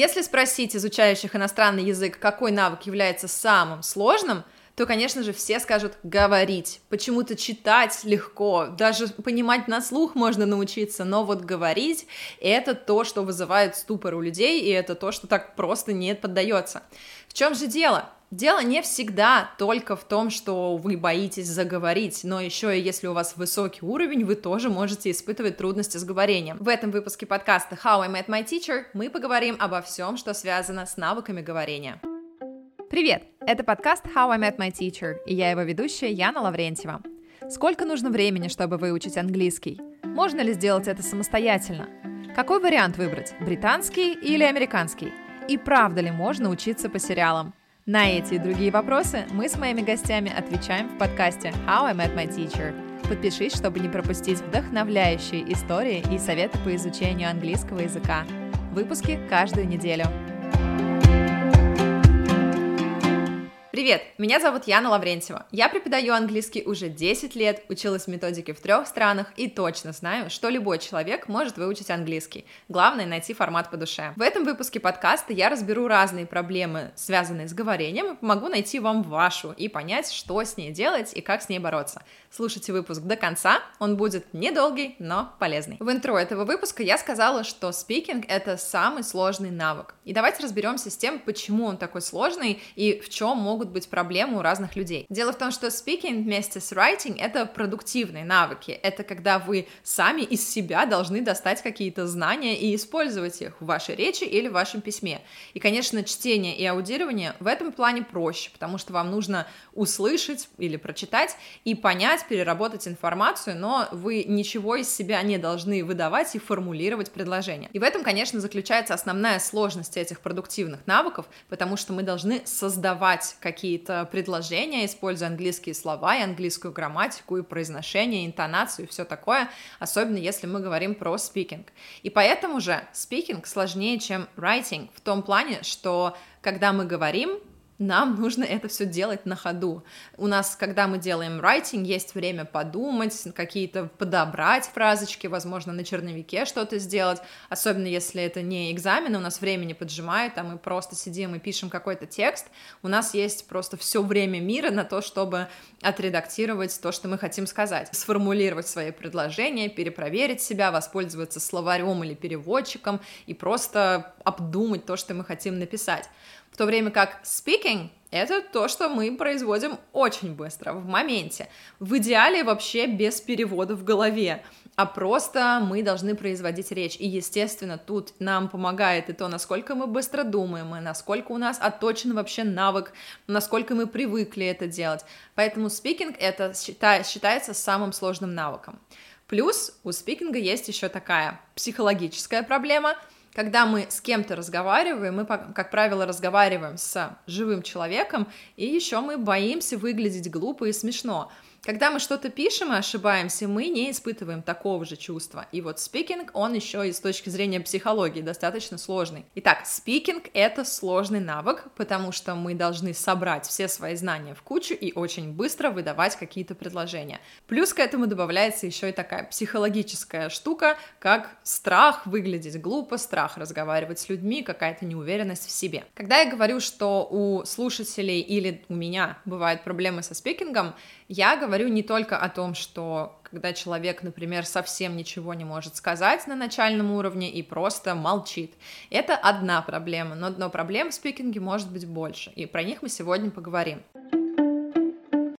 Если спросить изучающих иностранный язык, какой навык является самым сложным, то, конечно же, все скажут «говорить». Почему-то читать легко, даже понимать на слух можно научиться, но вот говорить — это то, что вызывает ступор у людей, и это то, что так просто не поддается. В чем же дело? Дело не всегда только в том, что вы боитесь заговорить, но еще и если у вас высокий уровень, вы тоже можете испытывать трудности с говорением. В этом выпуске подкаста «How I Met My Teacher» мы поговорим обо всем, что связано с навыками говорения. Привет! Это подкаст «How I Met My Teacher», и я его ведущая Яна Лаврентьева. Сколько нужно времени, чтобы выучить английский? Можно ли сделать это самостоятельно? Какой вариант выбрать, британский или американский? И правда ли можно учиться по сериалам? На эти и другие вопросы мы с моими гостями отвечаем в подкасте «How I Met My Teacher». Подпишись, чтобы не пропустить вдохновляющие истории и советы по изучению английского языка. Выпуски каждую неделю. Привет, меня зовут Яна Лаврентьева. Я преподаю английский уже 10 лет, училась методике в 3 странах и точно знаю, что любой человек может выучить английский. Главное — найти формат по душе. В этом выпуске подкаста я разберу разные проблемы, связанные с говорением, и помогу найти вам вашу и понять, что с ней делать и как с ней бороться. Слушайте выпуск до конца, он будет недолгий, но полезный. В интро этого выпуска я сказала, что speaking — это самый сложный навык. И давайте разберемся с тем, почему он такой сложный и в чем могут быть проблемы у разных людей. Дело в том, что speaking вместе с writing — это продуктивные навыки. Это когда вы сами из себя должны достать какие-то знания и использовать их в вашей речи или в вашем письме. И, конечно, чтение и аудирование в этом плане проще, потому что вам нужно услышать или прочитать и понять, переработать информацию, но вы ничего из себя не должны выдавать и формулировать предложения. И в этом, конечно, заключается основная сложность этих продуктивных навыков, потому что мы должны создавать какие-то предложения, используя английские слова и английскую грамматику, и произношение, и интонацию, и все такое, особенно если мы говорим про speaking. И поэтому же speaking сложнее, чем writing, в том плане, что когда мы говорим, нам нужно это все делать на ходу. У нас, когда мы делаем writing, есть время подумать, какие-то подобрать фразочки, возможно, на черновике что-то сделать, особенно если это не экзамен, у нас время не поджимает, а мы просто сидим и пишем какой-то текст, у нас есть просто все время мира на то, чтобы отредактировать то, что мы хотим сказать, сформулировать свои предложения, перепроверить себя, воспользоваться словарем или переводчиком и просто обдумать то, что мы хотим написать. В то время как speaking — это то, что мы производим очень быстро, в моменте. В идеале вообще без перевода в голове, а просто мы должны производить речь. И, естественно, тут нам помогает и то, насколько мы быстро думаем, и насколько у нас отточен вообще навык, насколько мы привыкли это делать. Поэтому speaking — это считается самым сложным навыком. Плюс у спикинга есть еще такая психологическая проблема — когда мы с кем-то разговариваем, мы, как правило, разговариваем с живым человеком, и еще мы боимся выглядеть глупо и смешно. Когда мы что-то пишем и ошибаемся, мы не испытываем такого же чувства. И вот speaking, он еще и с точки зрения психологии достаточно сложный. Итак, speaking — это сложный навык, потому что мы должны собрать все свои знания в кучу и очень быстро выдавать какие-то предложения. Плюс к этому добавляется еще и такая психологическая штука, как страх выглядеть глупо, страх разговаривать с людьми, какая-то неуверенность в себе. Когда я говорю, что у слушателей или у меня бывают проблемы со спикингом, я говорю не только о том, что когда человек, например, совсем ничего не может сказать на начальном уровне и просто молчит. Это одна проблема, но проблем в спикинге может быть больше, и про них мы сегодня поговорим.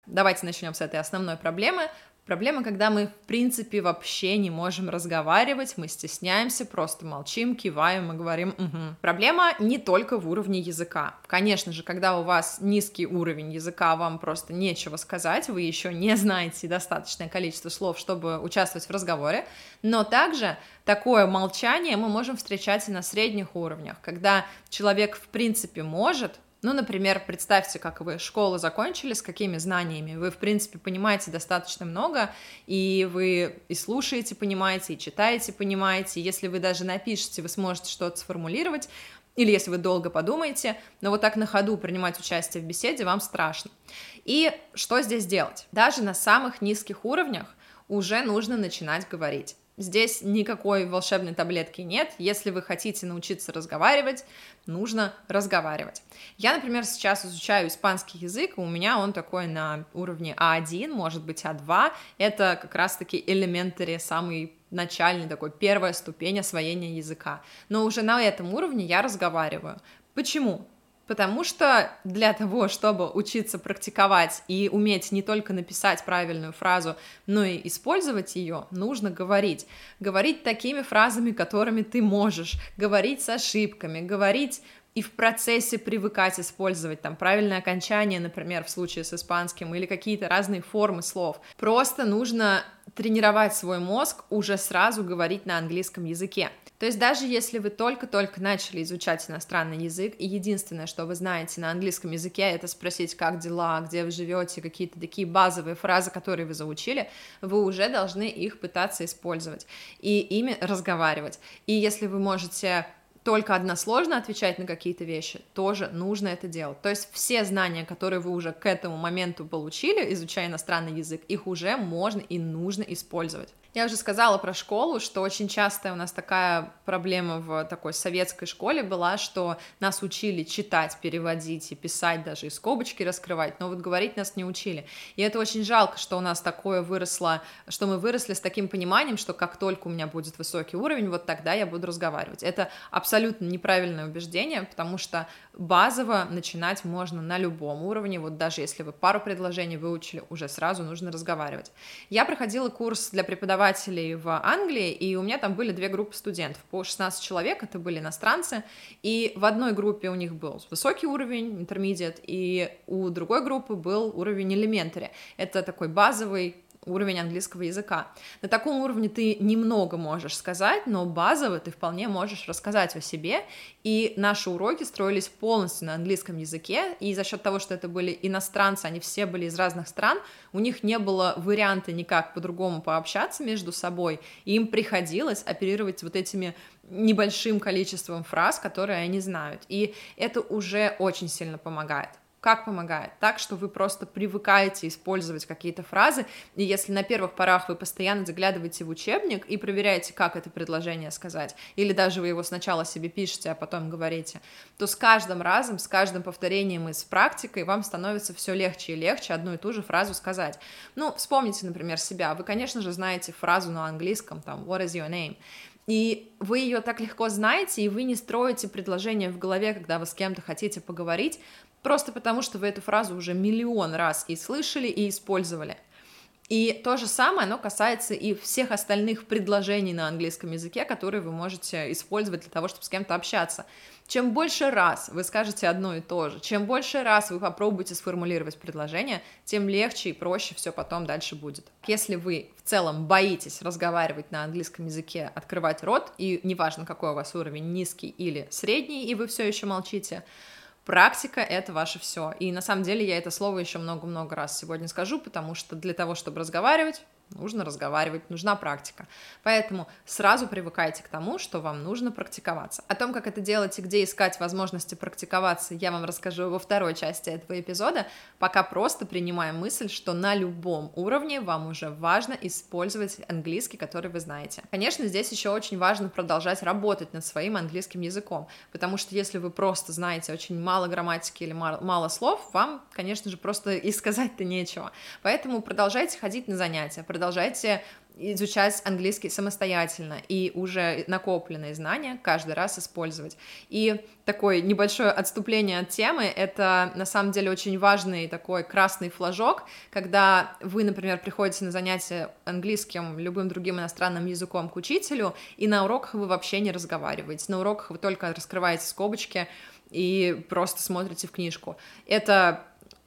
Давайте начнем с этой основной проблемы. Проблема, когда мы, в принципе, вообще не можем разговаривать, мы стесняемся, просто молчим, киваем и говорим «угу». Проблема не только в уровне языка. Конечно же, когда у вас низкий уровень языка, вам просто нечего сказать, вы еще не знаете достаточное количество слов, чтобы участвовать в разговоре, но также такое молчание мы можем встречать и на средних уровнях, когда человек, в принципе, может. Ну, например, представьте, как вы школу закончили, с какими знаниями. Вы, в принципе, понимаете достаточно много, и вы и слушаете, понимаете, и читаете, понимаете. Если вы даже напишете, вы сможете что-то сформулировать, или если вы долго подумаете, но вот так на ходу принимать участие в беседе вам страшно. И что здесь делать? Даже на самых низких уровнях уже нужно начинать говорить. Здесь никакой волшебной таблетки нет. Если вы хотите научиться разговаривать, нужно разговаривать. Я, например, сейчас изучаю испанский язык, у меня он такой на уровне А1, может быть, А2. Это как раз-таки elementary, самый начальный такой, первая ступень освоения языка. Но уже на этом уровне я разговариваю. Почему? Потому что для того, чтобы учиться практиковать и уметь не только написать правильную фразу, но и использовать ее, нужно говорить. Говорить такими фразами, которыми ты можешь, говорить с ошибками, говорить и в процессе привыкать использовать там правильное окончание, например, в случае с испанским, или какие-то разные формы слов. Просто нужно тренировать свой мозг уже сразу говорить на английском языке. То есть даже если вы только-только начали изучать иностранный язык, и единственное, что вы знаете на английском языке, это спросить, как дела, где вы живете, какие-то такие базовые фразы, которые вы заучили, вы уже должны их пытаться использовать и ими разговаривать. И если вы можете только односложно отвечать на какие-то вещи, тоже нужно это делать. То есть все знания, которые вы уже к этому моменту получили, изучая иностранный язык, их уже можно и нужно использовать. Я уже сказала про школу, что очень часто у нас такая проблема в такой советской школе была, что нас учили читать, переводить и писать, даже и скобочки раскрывать, но вот говорить нас не учили. И это очень жалко, что у нас такое выросло, что мы выросли с таким пониманием, что как только у меня будет высокий уровень, вот тогда я буду разговаривать. Это абсолютно неправильное убеждение, потому что базово начинать можно на любом уровне, вот даже если вы пару предложений выучили, уже сразу нужно разговаривать. Я проходила курс для преподавателей в Англии, и у меня там были две группы студентов, по 16 человек, это были иностранцы, и в одной группе у них был высокий уровень, intermediate, и у другой группы был уровень elementary, это такой базовый уровень английского языка. На таком уровне ты немного можешь сказать, но базово ты вполне можешь рассказать о себе, и наши уроки строились полностью на английском языке, и за счет того, что это были иностранцы, они все были из разных стран, у них не было варианта никак по-другому пообщаться между собой, и им приходилось оперировать вот этими небольшим количеством фраз, которые они знают, и это уже очень сильно помогает. Как помогает? Так, что вы просто привыкаете использовать какие-то фразы, и если на первых порах вы постоянно заглядываете в учебник и проверяете, как это предложение сказать, или даже вы его сначала себе пишете, а потом говорите, то с каждым разом, с каждым повторением и с практикой вам становится все легче и легче одну и ту же фразу сказать. Ну, вспомните, например, себя. Вы, конечно же, знаете фразу на английском, там, what is your name? И вы ее так легко знаете, и вы не строите предложение в голове, когда вы с кем-то хотите поговорить, просто потому, что вы эту фразу уже миллион раз и слышали, и использовали. И то же самое, оно касается и всех остальных предложений на английском языке, которые вы можете использовать для того, чтобы с кем-то общаться. Чем больше раз вы скажете одно и то же, чем больше раз вы попробуете сформулировать предложение, тем легче и проще все потом дальше будет. Если вы в целом боитесь разговаривать на английском языке, открывать рот, и неважно, какой у вас уровень, низкий или средний, и вы все еще молчите, практика — это ваше все. И на самом деле я это слово еще много-много раз сегодня скажу, потому что для того, чтобы разговаривать, нужно разговаривать, нужна практика. Поэтому сразу привыкайте к тому, что вам нужно практиковаться. О том, как это делать и где искать возможности практиковаться, я вам расскажу во второй части этого эпизода. Пока просто принимаем мысль, что на любом уровне вам уже важно использовать английский, который вы знаете. Конечно, здесь еще очень важно продолжать работать над своим английским языком, потому что если вы просто знаете очень мало грамматики или мало слов, вам, конечно же, просто и сказать-то нечего. Поэтому продолжайте ходить на занятия, продолжайте изучать английский самостоятельно и уже накопленные знания каждый раз использовать. И такое небольшое отступление от темы, это на самом деле очень важный такой красный флажок, когда вы, например, приходите на занятия английским, любым другим иностранным языком к учителю, и на уроках вы вообще не разговариваете, на уроках вы только раскрываете скобочки и просто смотрите в книжку. Это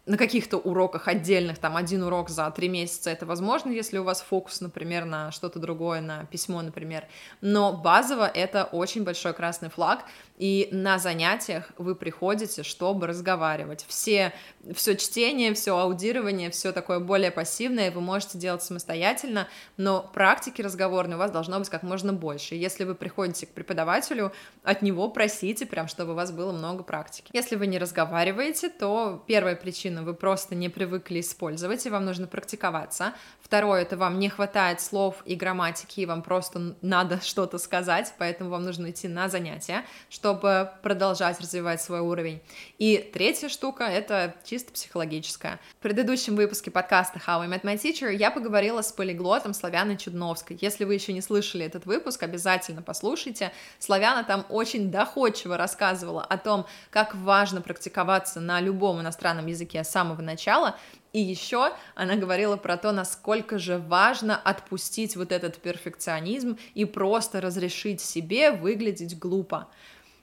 на каких-то уроках отдельных, там, один урок за 3 месяца, это возможно, если у вас фокус, например, на что-то другое, на письмо, например, но базово это очень большой красный флаг, и на занятиях вы приходите, чтобы разговаривать. Все чтение, все аудирование, все такое более пассивное вы можете делать самостоятельно, но практики разговорной у вас должно быть как можно больше. Если вы приходите к преподавателю, от него просите прям, чтобы у вас было много практики. Если вы не разговариваете, то первая причина но вы просто не привыкли использовать, и вам нужно практиковаться. Второе, это вам не хватает слов и грамматики, и вам просто надо что-то сказать, поэтому вам нужно идти на занятия, чтобы продолжать развивать свой уровень. И третья штука, это чисто психологическая. В предыдущем выпуске подкаста How I Met My Teacher я поговорила с полиглотом Славяной Чудновской. Если вы еще не слышали этот выпуск, обязательно послушайте. Славяна там очень доходчиво рассказывала о том, как важно практиковаться на любом иностранном языке с самого начала, и еще она говорила про то, насколько же важно отпустить вот этот перфекционизм и просто разрешить себе выглядеть глупо.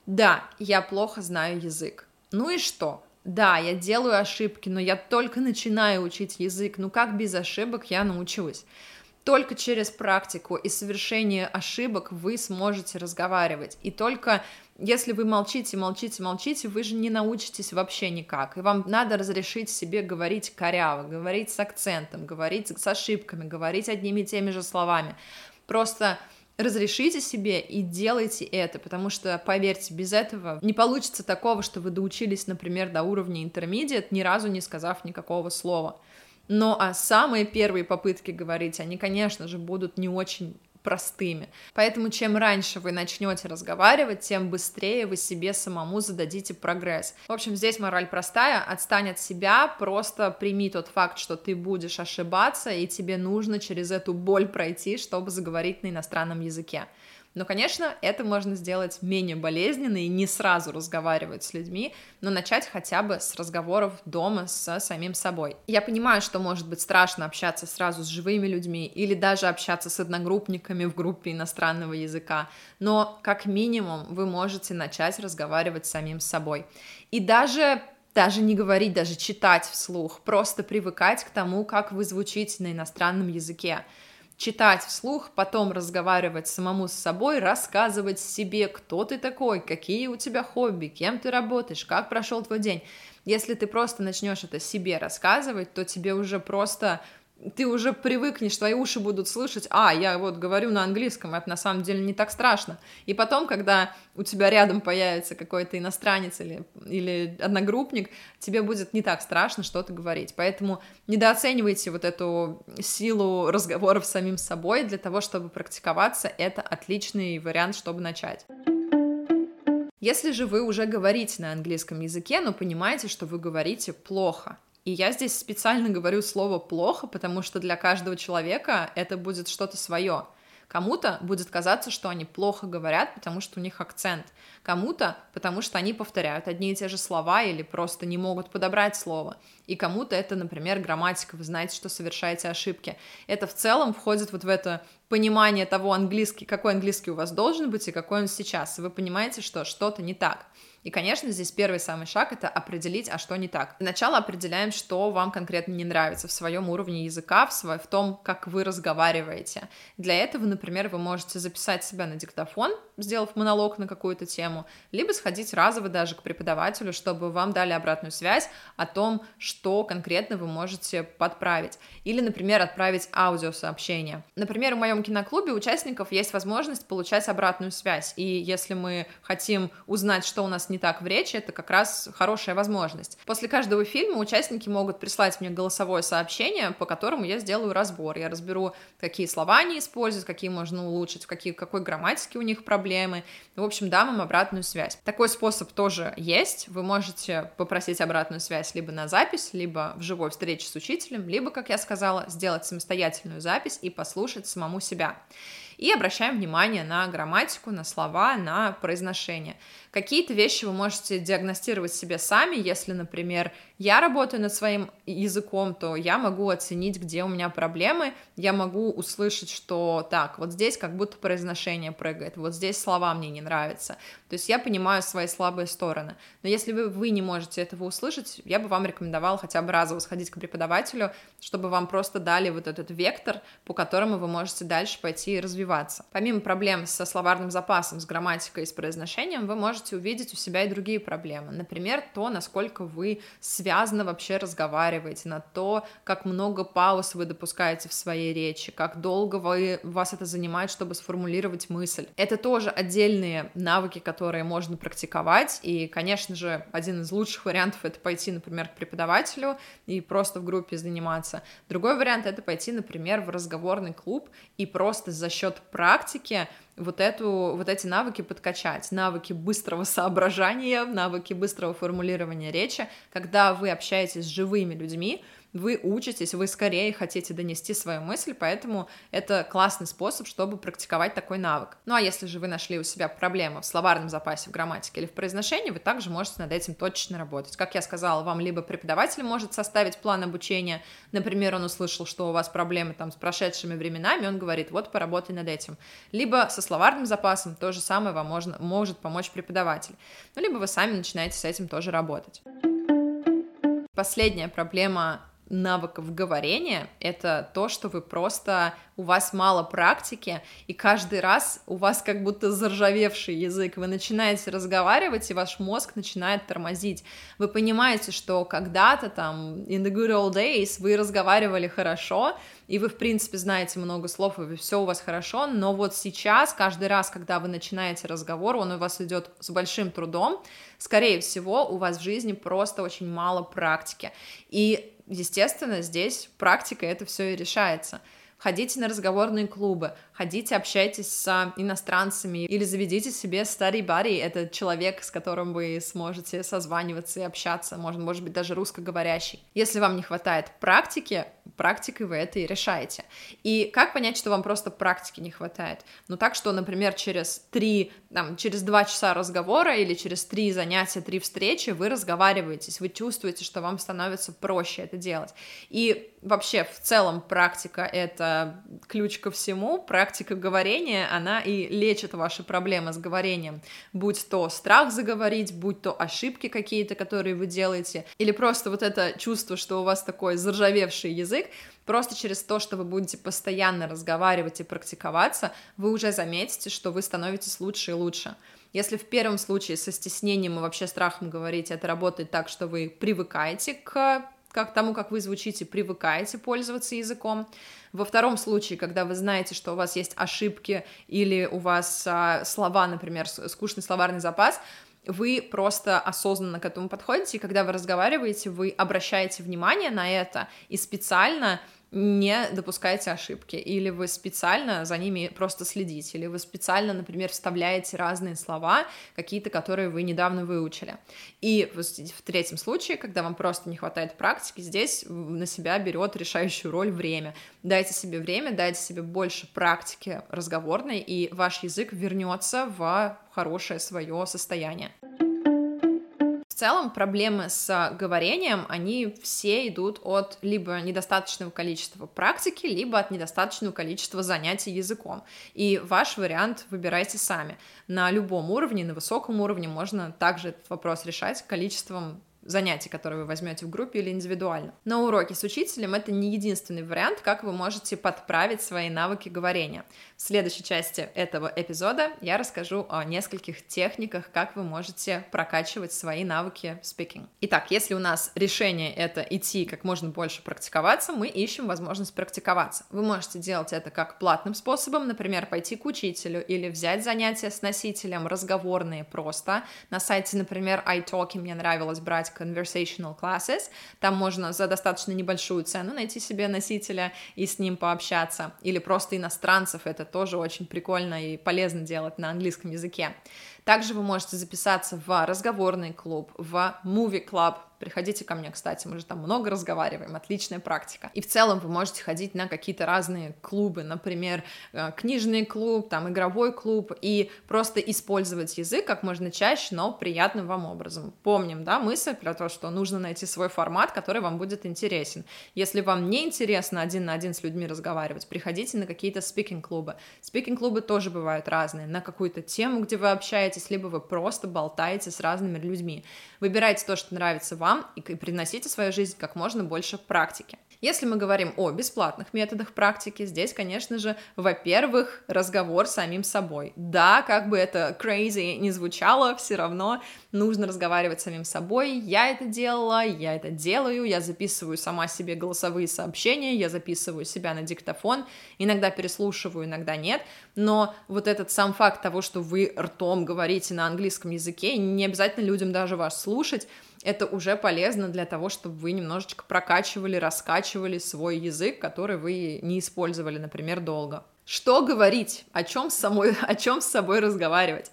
Да, я плохо знаю язык. Ну и что? Да, я делаю ошибки, но я только начинаю учить язык, ну как без ошибок я научусь? Только через практику и совершение ошибок вы сможете разговаривать. И только если вы молчите, вы же не научитесь вообще никак. И вам надо разрешить себе говорить коряво, говорить с акцентом, говорить с ошибками, говорить одними и теми же словами. Просто разрешите себе и делайте это, потому что, поверьте, без этого не получится такого, что вы доучились, например, до уровня intermediate, ни разу не сказав никакого слова. Ну, а самые первые попытки говорить, они, конечно же, будут не очень простыми. Поэтому чем раньше вы начнете разговаривать, тем быстрее вы себе самому зададите прогресс. В общем, здесь мораль простая: отстань от себя, просто прими тот факт, что ты будешь ошибаться, и тебе нужно через эту боль пройти, чтобы заговорить на иностранном языке. Но, конечно, это можно сделать менее болезненно и не сразу разговаривать с людьми, но начать хотя бы с разговоров дома с самим собой. Я понимаю, что может быть страшно общаться сразу с живыми людьми или даже общаться с одногруппниками в группе иностранного языка, но как минимум вы можете начать разговаривать с самим собой. И даже не говорить, даже читать вслух, просто привыкать к тому, как вы звучите на иностранном языке. Читать вслух, потом разговаривать самому с собой, рассказывать себе, кто ты такой, какие у тебя хобби, кем ты работаешь, как прошел твой день. Если ты просто начнешь это себе рассказывать, то тебе уже просто... Ты уже привыкнешь, твои уши будут слышать: а, я вот говорю на английском, это на самом деле не так страшно. И потом, когда у тебя рядом появится какой-то иностранец или одногруппник, тебе будет не так страшно что-то говорить. Поэтому недооценивайте вот эту силу разговоров с самим собой. Для того, чтобы практиковаться, это отличный вариант, чтобы начать. Если же вы уже говорите на английском языке, но понимаете, что вы говорите плохо, и я здесь специально говорю слово «плохо», потому что для каждого человека это будет что-то свое. Кому-то будет казаться, что они плохо говорят, потому что у них акцент. Кому-то, потому что они повторяют одни и те же слова или просто не могут подобрать слово. И кому-то это, например, грамматика, вы знаете, что совершаете ошибки. Это в целом входит вот в это понимание того, какой английский у вас должен быть и какой он сейчас. И вы понимаете, что что-то не так. И, конечно, здесь первый самый шаг — это определить, а что не так. Сначала определяем, что вам конкретно не нравится в своем уровне языка, в том, как вы разговариваете. Для этого, например, вы можете записать себя на диктофон, сделав монолог на какую-то тему, либо сходить разово даже к преподавателю, чтобы вам дали обратную связь о том, что конкретно вы можете подправить. Или, например, отправить аудиосообщение. Например, в моем киноклубе участников есть возможность получать обратную связь, и если мы хотим узнать, что у нас не так в речи, это как раз хорошая возможность. После каждого фильма участники могут прислать мне голосовое сообщение, по которому я сделаю разбор. Я разберу, какие слова они используют, какие можно улучшить, в какой грамматике у них проблемы. В общем, дам им обратную связь. Такой способ тоже есть. Вы можете попросить обратную связь либо на запись, либо в живой встрече с учителем, либо, как я сказала, сделать самостоятельную запись и послушать самому себя. И обращаем внимание на грамматику, на слова, на произношение. Какие-то вещи вы можете диагностировать себе сами. Если, например, я работаю над своим языком, то я могу оценить, где у меня проблемы, я могу услышать, что так, вот здесь как будто произношение прыгает, вот здесь слова мне не нравятся. То есть я понимаю свои слабые стороны. Но если вы не можете этого услышать, я бы вам рекомендовала хотя бы разово сходить к преподавателю, чтобы вам просто дали вот этот вектор, по которому вы можете дальше пойти и развиваться. Помимо проблем со словарным запасом, с грамматикой и с произношением, вы можете можете увидеть у себя и другие проблемы. Например, то, насколько вы связно вообще разговариваете, на то, как много пауз вы допускаете в своей речи, как долго вас это занимает, чтобы сформулировать мысль. Это тоже отдельные навыки, которые можно практиковать, и, конечно же, один из лучших вариантов — это пойти, например, к преподавателю и просто в группе заниматься. Другой вариант — это пойти, например, в разговорный клуб и просто за счет практики вот эти навыки подкачать, навыки быстрого соображения, навыки быстрого формулирования речи. Когда вы общаетесь с живыми людьми, вы учитесь, вы скорее хотите донести свою мысль, поэтому это классный способ, чтобы практиковать такой навык. Ну а если же вы нашли у себя проблемы в словарном запасе, в грамматике или в произношении, вы также можете над этим точечно работать. Как я сказала, вам либо преподаватель может составить план обучения, например, он услышал, что у вас проблемы там с прошедшими временами, он говорит, вот поработай над этим. Либо со словарным запасом то же самое вам может помочь преподаватель. Ну либо вы сами начинаете с этим тоже работать. Последняя проблема навыков говорения — это то, что вы просто... у вас мало практики, и каждый раз у вас как будто заржавевший язык, вы начинаете разговаривать, и ваш мозг начинает тормозить. Вы понимаете, что когда-то там in the good old days вы разговаривали хорошо, и вы, в принципе, знаете много слов, и все у вас хорошо, но вот сейчас, каждый раз, когда вы начинаете разговор, он у вас идет с большим трудом, скорее всего, у вас в жизни просто очень мало практики, и, естественно, здесь практика это все и решается. Ходите на разговорные клубы, ходите, общайтесь с иностранцами или заведите себе study buddy, это человек, с которым вы сможете созваниваться и общаться, может быть, даже русскоговорящий. Если вам не хватает практики, практикой вы это и решаете. И как понять, что вам просто практики не хватает? Ну так, что, например, через 2 часа разговора или через 3 занятия, 3 встречи вы разговариваетесь, вы чувствуете, что вам становится проще это делать. И вообще, в целом, практика — это ключ ко всему, практика говорения, она и лечит ваши проблемы с говорением, будь то страх заговорить, будь то ошибки какие-то, которые вы делаете, или просто вот это чувство, что у вас такой заржавевший язык. Просто через то, что вы будете постоянно разговаривать и практиковаться, вы уже заметите, что вы становитесь лучше и лучше. Если в первом случае со стеснением и вообще страхом говорить, это работает так, что вы привыкаете к тому, как вы звучите, привыкаете пользоваться языком. Во втором случае, когда вы знаете, что у вас есть ошибки или у вас слова, например, скучный словарный запас, вы просто осознанно к этому подходите, и когда вы разговариваете, вы обращаете внимание на это и специально не допускаете ошибки, или вы специально за ними просто следите, или вы специально, например, вставляете разные слова, какие-то, которые вы недавно выучили. И в третьем случае, когда вам просто не хватает практики, здесь на себя берет решающую роль время. Дайте себе время, дайте себе больше практики разговорной, и ваш язык вернется в хорошее свое состояние. В целом проблемы с говорением, они все идут от либо недостаточного количества практики, либо от недостаточного количества занятий языком. И ваш вариант выбирайте сами. На любом уровне, на высоком уровне можно также этот вопрос решать количеством занятий, которые вы возьмете в группе или индивидуально. Но уроки с учителем — это не единственный вариант, как вы можете подправить свои навыки говорения. В следующей части этого эпизода я расскажу о нескольких техниках, как вы можете прокачивать свои навыки speaking. Итак, если у нас решение — это идти как можно больше практиковаться, мы ищем возможность практиковаться. Вы можете делать это как платным способом, например, пойти к учителю или взять занятия с носителем, разговорные просто. На сайте, например, iTalki мне нравилось брать conversational classes, там можно за достаточно небольшую цену найти себе носителя и с ним пообщаться, или просто иностранцев, это тоже очень прикольно и полезно делать на английском языке. Также вы можете записаться в разговорный клуб, в movie club. Приходите ко мне, кстати, мы же там много разговариваем, отличная практика. И в целом вы можете ходить на какие-то разные клубы, например, книжный клуб, там игровой клуб, и просто использовать язык как можно чаще, но приятным вам образом. Помним, да, мысль про то, что нужно найти свой формат, который вам будет интересен. Если вам не интересно один на один с людьми разговаривать, приходите на какие-то спикинг-клубы. Спикинг-клубы тоже бывают разные, на какую-то тему, где вы общаетесь, либо вы просто болтаете с разными людьми. Выбирайте то, что нравится вам, и приносите в свою жизнь как можно больше практики. Если мы говорим о бесплатных методах практики, здесь, конечно же, во-первых, разговор с самим собой. Да, как бы это crazy не звучало, все равно нужно разговаривать с самим собой. Я это делала, я это делаю, я записываю сама себе голосовые сообщения, я записываю себя на диктофон, иногда переслушиваю, иногда нет, но вот этот сам факт того, что вы ртом говорите на английском языке, не обязательно людям даже вас слушать, это уже полезно для того, чтобы вы немножечко прокачивали, раскачивали свой язык, который вы не использовали, например, долго. Что говорить? О чем с собой разговаривать?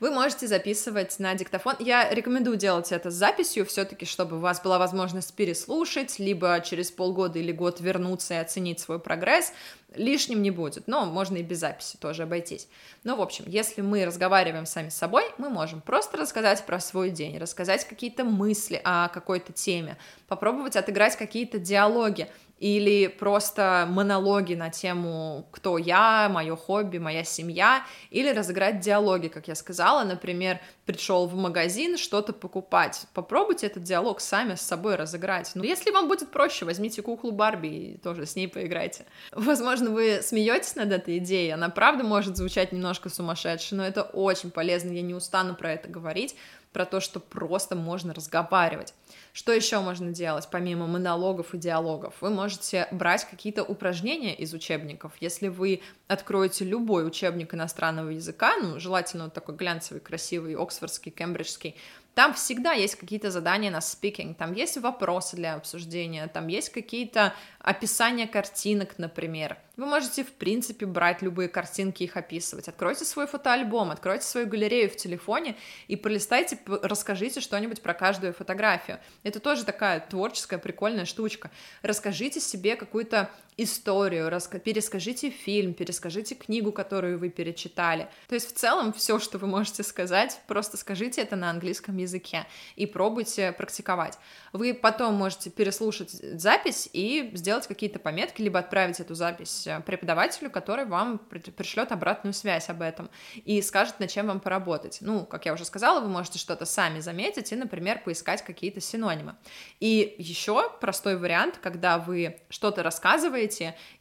Вы можете записывать на диктофон. Я рекомендую делать это с записью, все-таки, чтобы у вас была возможность переслушать, либо через полгода или год вернуться и оценить свой прогресс. Лишним не будет, но можно и без записи тоже обойтись. Но, в общем, если мы разговариваем сами с собой, мы можем просто рассказать про свой день, рассказать какие-то мысли о какой-то теме, попробовать отыграть какие-то диалоги или просто монологи на тему «Кто я?», «Мое хобби?», «Моя семья?», или разыграть диалоги, как я сказала, например, пришел в магазин что-то покупать. Попробуйте этот диалог сами с собой разыграть. Ну, если вам будет проще, возьмите куклу Барби и тоже с ней поиграйте. Возможно, вы смеетесь над этой идеей, она правда может звучать немножко сумасшедше, но это очень полезно, я не устану про это говорить, про то, что просто можно разговаривать. Что еще можно делать, помимо монологов и диалогов? Вы можете брать какие-то упражнения из учебников. Если вы откроете любой учебник иностранного языка, ну, желательно вот такой глянцевый, красивый, оксфордский, кембриджский, там всегда есть какие-то задания на speaking, там есть вопросы для обсуждения, там есть какие-то описания картинок, например. Вы можете, в принципе, брать любые картинки и их описывать. Откройте свой фотоальбом, откройте свою галерею в телефоне и пролистайте, расскажите что-нибудь про каждую фотографию. Это тоже такая творческая, прикольная штучка. Расскажите себе какую-то историю, перескажите фильм, перескажите книгу, которую вы перечитали. То есть в целом все, что вы можете сказать, просто скажите это на английском языке и пробуйте практиковать. Вы потом можете переслушать запись и сделать какие-то пометки, либо отправить эту запись преподавателю, который вам пришлет обратную связь об этом и скажет, над чем вам поработать. Ну, как я уже сказала, вы можете что-то сами заметить и, например, поискать какие-то синонимы. И еще простой вариант, когда вы что-то рассказываете,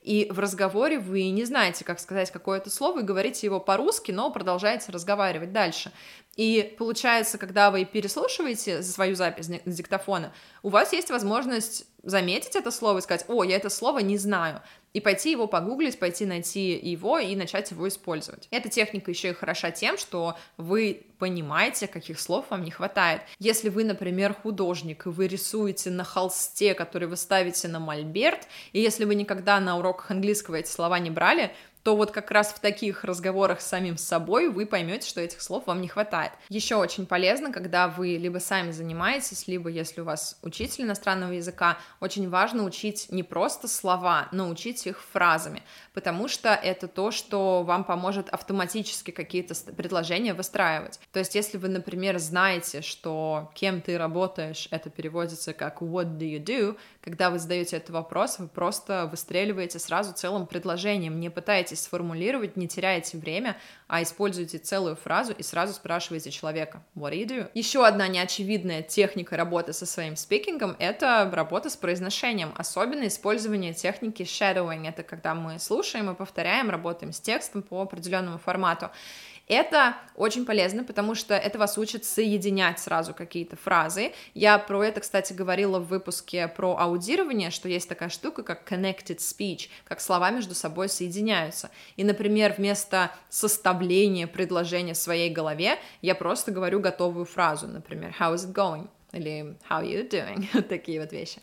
и в разговоре вы не знаете, как сказать какое-то слово, и говорите его по-русски, но продолжаете разговаривать дальше. И получается, когда вы переслушиваете свою запись с диктофона, у вас есть возможность заметить это слово и сказать: «О, я это слово не знаю», и пойти его погуглить, пойти найти его и начать его использовать. Эта техника еще и хороша тем, что вы понимаете, каких слов вам не хватает. Если вы, например, художник, и вы рисуете на холсте, который вы ставите на мольберт, и если вы никогда на уроках английского эти слова не брали, то вот как раз в таких разговорах с самим собой вы поймете, что этих слов вам не хватает. Еще очень полезно, когда вы либо сами занимаетесь, либо если у вас учитель иностранного языка, очень важно учить не просто слова, но учить их фразами, потому что это то, что вам поможет автоматически какие-то предложения выстраивать. То есть если вы, например, знаете, что «кем ты работаешь» — это переводится как «what do you do», когда вы задаете этот вопрос, вы просто выстреливаете сразу целым предложением, не пытаетесь сформулировать, не теряете время, а используете целую фразу и сразу спрашиваете человека «What do you do?». Еще одна неочевидная техника работы со своим спикингом — это работа с произношением, особенно использование техники shadowing. Это когда мы слушаем и повторяем, работаем с текстом по определенному формату. Это очень полезно, потому что это вас учит соединять сразу какие-то фразы. Я про это, кстати, говорила в выпуске про аудирование, что есть такая штука, как connected speech, как слова между собой соединяются. И, например, вместо составления предложения в своей голове я просто говорю готовую фразу, например, how is it going? Или how you doing? Такие вот вещи.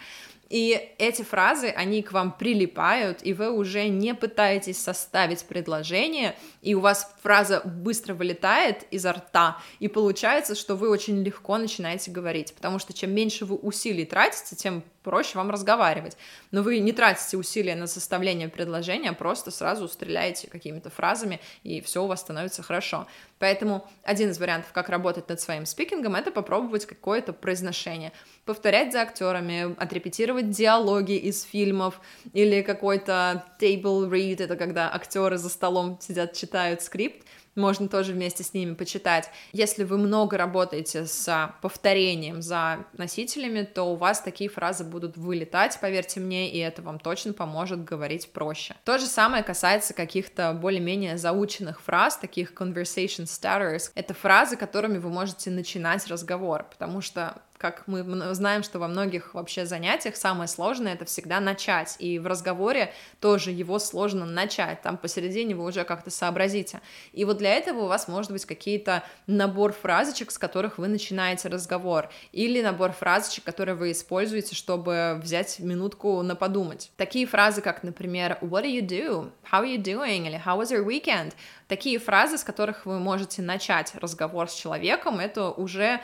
И эти фразы, они к вам прилипают, и вы уже не пытаетесь составить предложение, и у вас фраза быстро вылетает изо рта, и получается, что вы очень легко начинаете говорить, потому что чем меньше вы усилий тратите, тем проще вам разговаривать, но вы не тратите усилия на составление предложения, просто сразу стреляете какими-то фразами, и все у вас становится хорошо. Поэтому один из вариантов, как работать над своим спикингом, это попробовать какое-то произношение, повторять за актерами, отрепетировать диалоги из фильмов или какой-то table read, это когда актеры за столом сидят, читают скрипт, можно тоже вместе с ними почитать. Если вы много работаете с повторением за носителями, то у вас такие фразы будут вылетать, поверьте мне, и это вам точно поможет говорить проще. То же самое касается каких-то более-менее заученных фраз, таких conversation starters. Это фразы, которыми вы можете начинать разговор, потому что, как мы знаем, что во многих вообще занятиях самое сложное — это всегда начать, и в разговоре тоже его сложно начать, там посередине вы уже как-то сообразите. И вот для этого у вас может быть какие-то набор фразочек, с которых вы начинаете разговор, или набор фразочек, которые вы используете, чтобы взять минутку на подумать. Такие фразы, как, например, what do you do, how are you doing, или how was your weekend? Такие фразы, с которых вы можете начать разговор с человеком, это уже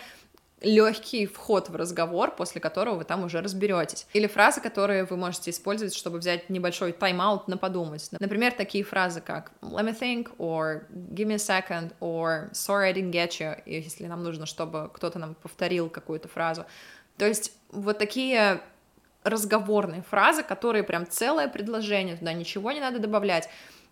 легкий вход в разговор, после которого вы там уже разберетесь. Или фразы, которые вы можете использовать, чтобы взять небольшой тайм-аут на подумать. Например, такие фразы, как let me think, or give me a second, or sorry I didn't get you, если нам нужно, чтобы кто-то нам повторил какую-то фразу. То есть вот такие разговорные фразы, которые прям целое предложение, туда ничего не надо добавлять.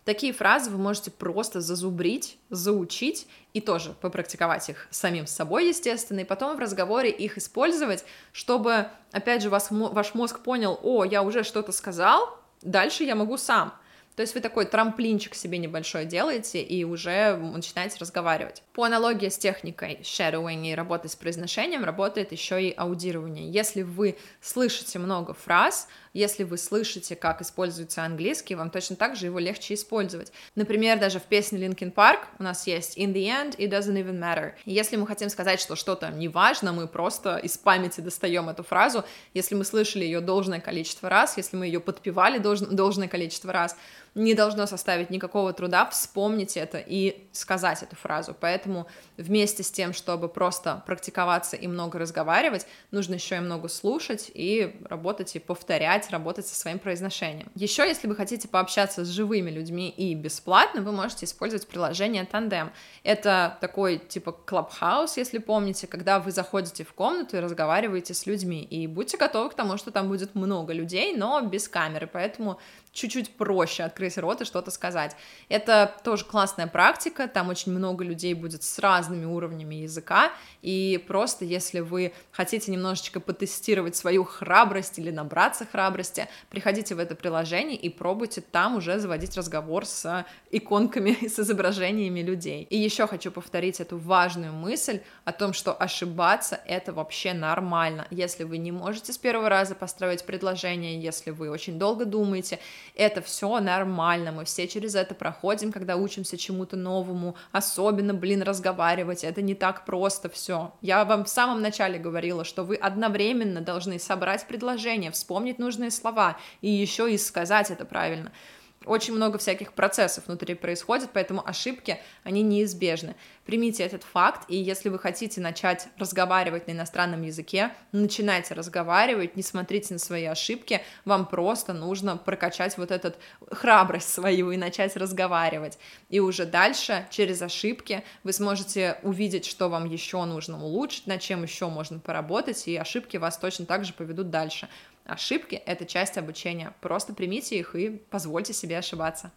Такие фразы вы можете просто зазубрить, заучить и тоже попрактиковать их самим с собой, естественно, и потом в разговоре их использовать, чтобы, опять же, ваш мозг понял, о, я уже что-то сказал, дальше я могу сам. То есть вы такой трамплинчик себе небольшой делаете и уже начинаете разговаривать. По аналогии с техникой shadowing и работы с произношением работает еще и аудирование. Если вы слышите много фраз, если вы слышите, как используется английский, вам точно так же его легче использовать. Например, даже в песне Linkin Park у нас есть in the end, it doesn't even matter. Если мы хотим сказать, что что-то не важно, мы просто из памяти достаем эту фразу, если мы слышали ее должное количество раз, если мы ее подпевали должное количество раз. Не должно составить никакого труда вспомнить это и сказать эту фразу. Поэтому вместе с тем, чтобы просто практиковаться и много разговаривать, нужно еще и много слушать и работать, и повторять, работать со своим произношением. Еще, если вы хотите пообщаться с живыми людьми и бесплатно, вы можете использовать приложение Tandem. Это такой типа клабхаус, если помните, когда вы заходите в комнату и разговариваете с людьми. И будьте готовы к тому, что там будет много людей, но без камеры, поэтому чуть-чуть проще открыть рот и что-то сказать. Это тоже классная практика, там очень много людей будет с разными уровнями языка, и просто если вы хотите немножечко потестировать свою храбрость или набраться храбрости, приходите в это приложение и пробуйте там уже заводить разговор с иконками и с изображениями людей. И еще хочу повторить эту важную мысль о том, что ошибаться — это вообще нормально. Если вы не можете с первого раза построить предложение, если вы очень долго думаете, это все нормально, мы все через это проходим, когда учимся чему-то новому, особенно, разговаривать, это не так просто все. Я вам в самом начале говорила, что вы одновременно должны собрать предложение, вспомнить нужные слова и еще и сказать это правильно. Очень много всяких процессов внутри происходит, поэтому ошибки, они неизбежны. Примите этот факт, и если вы хотите начать разговаривать на иностранном языке, начинайте разговаривать, не смотрите на свои ошибки, вам просто нужно прокачать вот эту храбрость свою и начать разговаривать. И уже дальше, через ошибки, вы сможете увидеть, что вам еще нужно улучшить, над чем еще можно поработать, и ошибки вас точно так же поведут дальше. Ошибки — это часть обучения, просто примите их и позвольте себе ошибаться.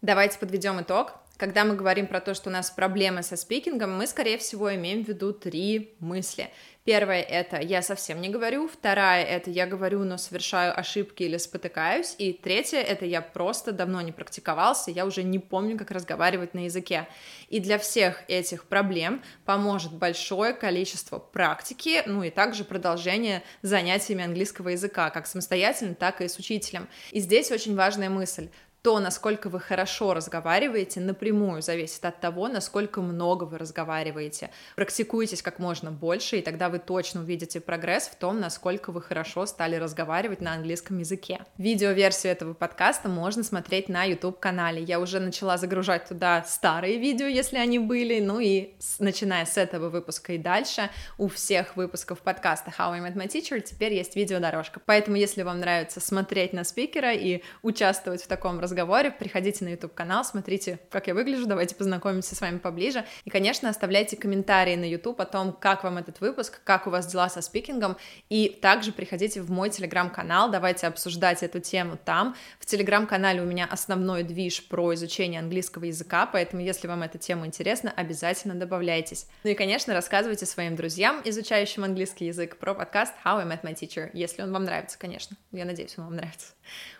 Давайте подведем итог. Когда мы говорим про то, что у нас проблемы со спикингом, мы, скорее всего, имеем в виду три мысли. Первое — это «я совсем не говорю», второе — это «я говорю, но совершаю ошибки или спотыкаюсь», и третье — это «я просто давно не практиковался, я уже не помню, как разговаривать на языке». И для всех этих проблем поможет большое количество практики, ну и также продолжение занятиями английского языка, как самостоятельно, так и с учителем. И здесь очень важная мысль. То, насколько вы хорошо разговариваете, напрямую зависит от того, насколько много вы разговариваете. Практикуйтесь как можно больше, и тогда вы точно увидите прогресс в том, насколько вы хорошо стали разговаривать на английском языке. Видеоверсию этого подкаста можно смотреть на YouTube-канале. Я уже начала загружать туда старые видео, если они были, ну и начиная с этого выпуска и дальше, у всех выпусков подкаста How I Met My Teacher теперь есть видеодорожка. Поэтому, если вам нравится смотреть на спикера и участвовать в таком разговоре, разговоре, приходите на YouTube-канал, смотрите, как я выгляжу, давайте познакомимся с вами поближе. И, конечно, оставляйте комментарии на YouTube о том, как вам этот выпуск, как у вас дела со спикингом. И также приходите в мой Телеграм-канал, давайте обсуждать эту тему там. В Телеграм-канале у меня основной движ про изучение английского языка, поэтому, если вам эта тема интересна, обязательно добавляйтесь. Ну и, конечно, рассказывайте своим друзьям, изучающим английский язык, про подкаст How I Met My Teacher, если он вам нравится, конечно. Я надеюсь, он вам нравится.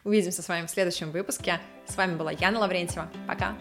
Увидимся с вами в следующем выпуске. С вами была Яна Лаврентьева. Пока!